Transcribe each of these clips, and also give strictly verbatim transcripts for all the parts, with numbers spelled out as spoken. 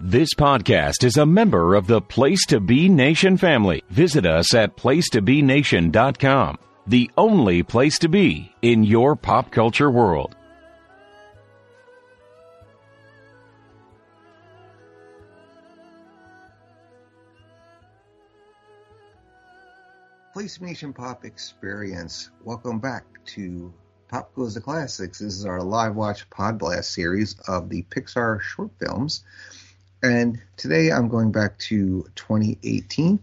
This podcast is a member of the Place to Be Nation family. Visit us at place to be nation dot com, the only place to be in your pop culture world. Place to Be Nation Pop Experience. Welcome back to Pop Goes the Classics. This is our live watch PodBlast series of the Pixar short films. And today I'm going back to twenty eighteen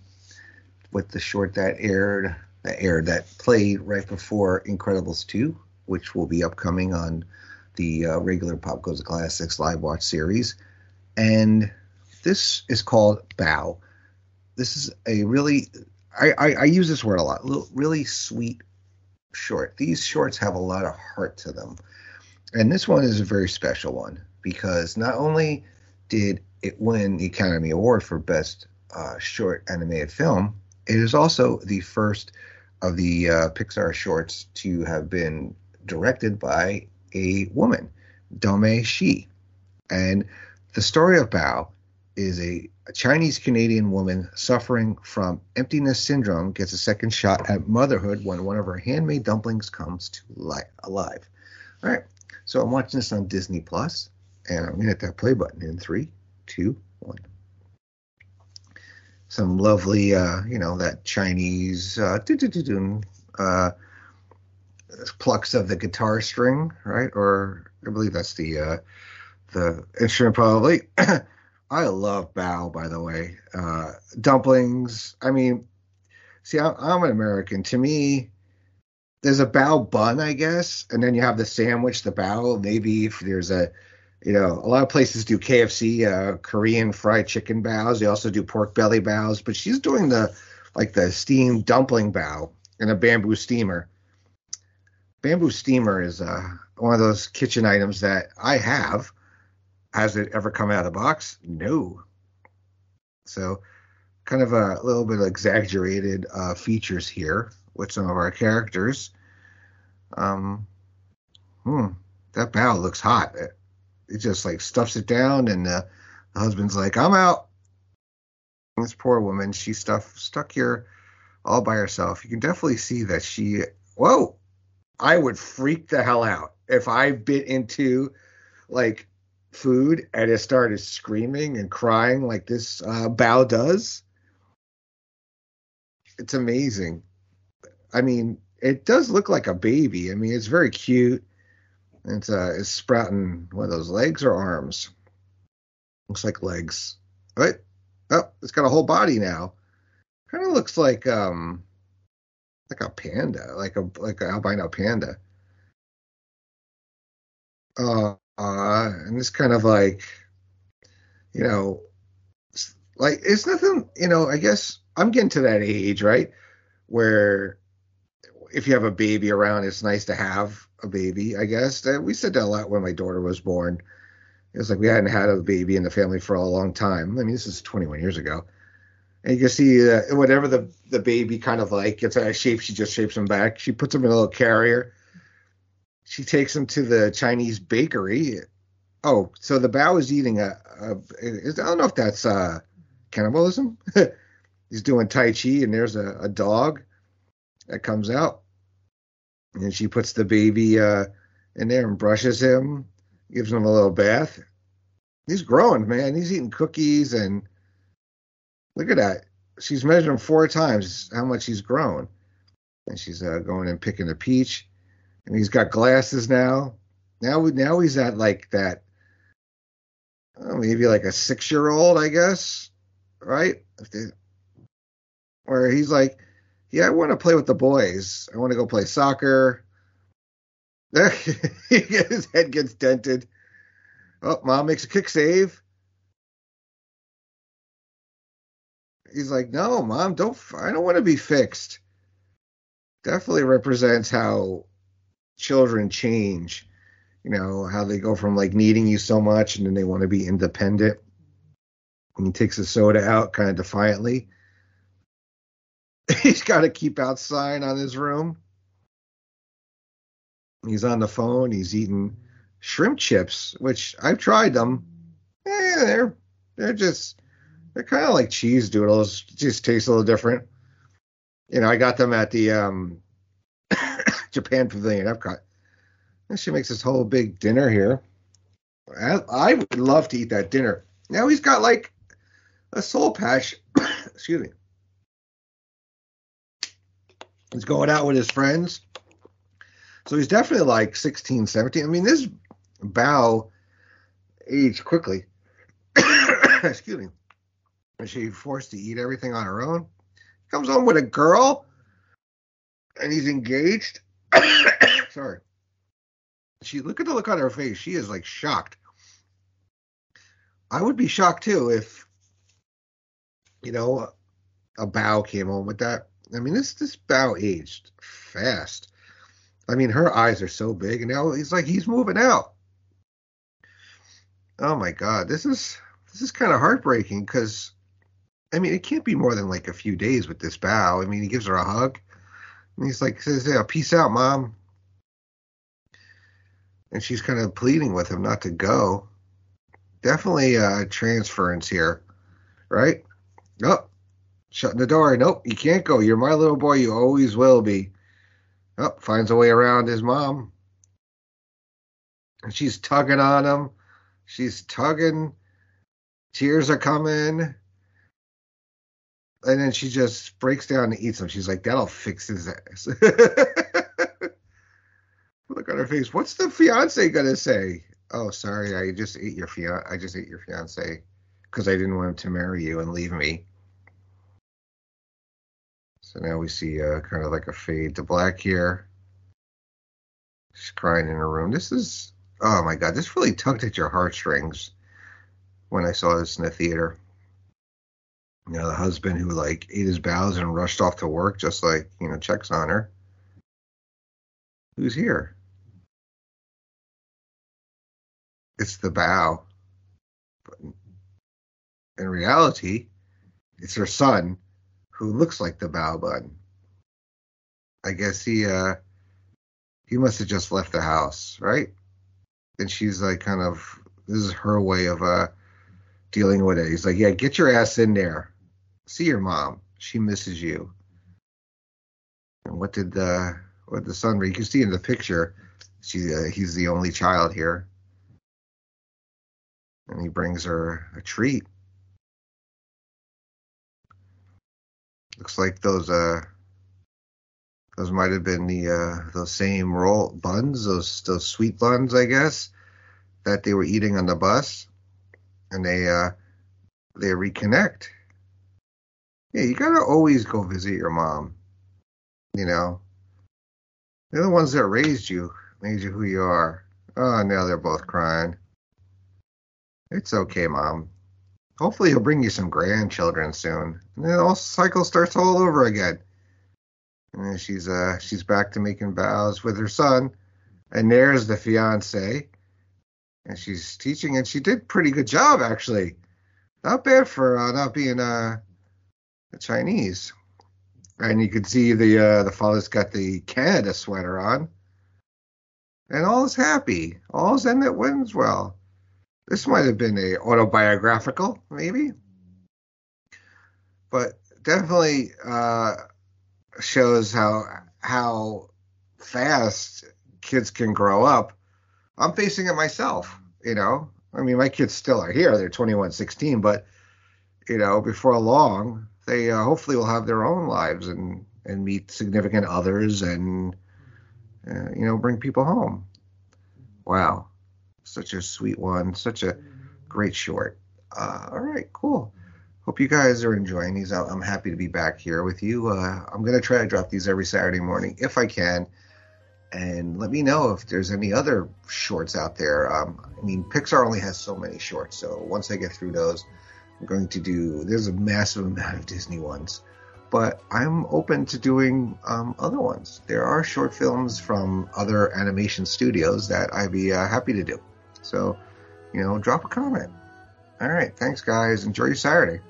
with the short that aired, that aired, that played right before Incredibles two, which will be upcoming on the uh, regular Pop Goes the Classics live watch series. And this is called Bao. This is a really, I, I, I use this word a lot, little, really sweet short. These shorts have a lot of heart to them. And this one is a very special one because not only did it won the Academy Award for Best uh, Short Animated Film, it is also the first of the uh, Pixar shorts to have been directed by a woman, Domee Shi. And the story of Bao is a, a Chinese-Canadian woman suffering from emptiness syndrome gets a second shot at motherhood when one of her handmade dumplings comes to life alive. All right, so I'm watching this on Disney Plus, and I'm going to hit that play button in three, two, one. Some lovely, uh, you know, that Chinese uh, uh, plucks of the guitar string, right? Or I believe that's the uh, the instrument, probably. I love Bao, by the way. Uh, dumplings. I mean, see, I, I'm an American. To me, there's a Bao bun, I guess, and then you have the sandwich, the Bao. Maybe if there's a You know, a lot of places do K F C, uh, Korean fried chicken Baos. They also do pork belly Baos. But she's doing the, like the steamed dumpling Bao in a bamboo steamer. Bamboo steamer is uh, one of those kitchen items that I have. Has it ever come out of the box? No. So kind of a little bit of exaggerated uh, features here with some of our characters. Um, hmm, that Bao looks hot. It just like stuffs it down, and uh, the husband's like, "I'm out." And this poor woman, she's stuff stuck here all by herself. You can definitely see that she. Whoa, I would freak the hell out if I bit into like food and it started screaming and crying like this uh, Bao does. It's amazing. I mean, it does look like a baby. I mean, it's very cute. It's, uh, it's sprouting one of those legs or arms. Looks like legs. Right? Oh, it's got a whole body now. Kind of looks like um, like a panda, like a like an albino panda. Uh, uh and it's kind of like, you know, it's like it's nothing. You know, I guess I'm getting to that age, right, where if you have a baby around, it's nice to have a baby, I guess. We said that a lot when my daughter was born. It was like we hadn't had a baby in the family for a long time. I mean, this is twenty-one years ago. And you can see uh, whatever the, the baby kind of like gets out of shape, she just shapes him back. She puts him in a little carrier. She takes him to the Chinese bakery. Oh, so the Bao is eating a, a I don't know if that's uh, cannibalism. He's doing Tai Chi, and there's a, a dog that comes out. And she puts the baby uh, in there and brushes him, gives him a little bath. He's growing, man. He's eating cookies, and look at that. She's measured him four times how much he's grown. And she's uh, going and picking a peach. And he's got glasses now. Now, now he's at like that, oh, maybe like a six-year-old, I guess, right? Where he's like, yeah, I want to play with the boys. I want to go play soccer. His head gets dented. Oh, mom makes a kick save. He's like, no, mom, don't. I don't want to be fixed. Definitely represents how children change. You know, how they go from like needing you so much, and then they want to be independent. And he takes the soda out kind of defiantly. He's got a keep out sign on his room. He's on the phone. He's eating shrimp chips, which I've tried them. Eh, they're They're just, they're kind of like cheese doodles. Just taste a little different. You know, I got them at the um, Japan Pavilion Epcot. And she makes this whole big dinner here. I, I would love to eat that dinner. Now he's got like a soul patch. Excuse me. He's going out with his friends. So he's definitely like sixteen, seventeen. I mean, this Bao aged quickly. Excuse me. And she forced to eat everything on her own. Comes home with a girl, and he's engaged. Sorry. She look at the look on her face. She is like shocked. I would be shocked too if, you know, a Bao came home with that. I mean, this this Bao aged fast. I mean, her eyes are so big, and now he's like he's moving out. Oh my God, this is this is kind of heartbreaking because, I mean, it can't be more than like a few days with this Bao. I mean, he gives her a hug, and he's like says, "Yeah, peace out, Mom." And she's kind of pleading with him not to go. Definitely uh, transference here, right? Oh, shutting the door. Nope, you can't go. You're my little boy. You always will be. Oh, finds a way around his mom. And she's tugging on him. She's tugging. Tears are coming. And then she just breaks down and eats him. She's like, that'll fix his ass. Look on her face. What's the fiance gonna say? Oh, sorry, I just ate your fiance. I just ate your fiance because I didn't want him to marry you and leave me. So now we see uh, kind of like a fade to black here. She's crying in her room. This is, oh my God, this really tugged at your heartstrings when I saw this in the theater. You know, the husband who like ate his bows and rushed off to work, just like, you know, checks on her. Who's here? It's the Bao. But in reality, it's her son who looks like the Bao bun. I guess he uh, he must have just left the house, right? And she's like kind of, this is her way of uh, dealing with it. He's like, yeah, get your ass in there. See your mom. She misses you. And what did the... With the son, you can see in the picture, she uh, he's the only child here, and he brings her a treat. Looks like those uh those might have been the uh those same roll buns, those those sweet buns, I guess, that they were eating on the bus, and they uh they reconnect. Yeah, you gotta always go visit your mom, you know. They're the ones that raised you, made you who you are. Oh, now they're both crying. It's okay, Mom. Hopefully he'll bring you some grandchildren soon. And then the whole cycle starts all over again. And then she's, uh, she's back to making vows with her son. And there's the fiancé. And she's teaching, and she did a pretty good job, actually. Not bad for uh, not being uh, a Chinese. And you can see the uh, the father's got the Canada sweater on. And all is happy. All is in that wins well. This might have been a autobiographical, maybe. But definitely uh, shows how how fast kids can grow up. I'm facing it myself, you know. I mean, my kids still are here. They're twenty-one, sixteen. But, you know, before long... They uh, hopefully will have their own lives and, and meet significant others and, uh, you know, bring people home. Wow. Such a sweet one. Such a great short. Uh, all right, cool. Hope you guys are enjoying these. I'm happy to be back here with you. Uh, I'm going to try to drop these every Saturday morning if I can. And let me know if there's any other shorts out there. Um, I mean, Pixar only has so many shorts. So once I get through those... I'm going to do, there's a massive amount of Disney ones, but I'm open to doing um, other ones. There are short films from other animation studios that I'd be uh, happy to do. So, you know, drop a comment. All right. Thanks, guys. Enjoy your Saturday.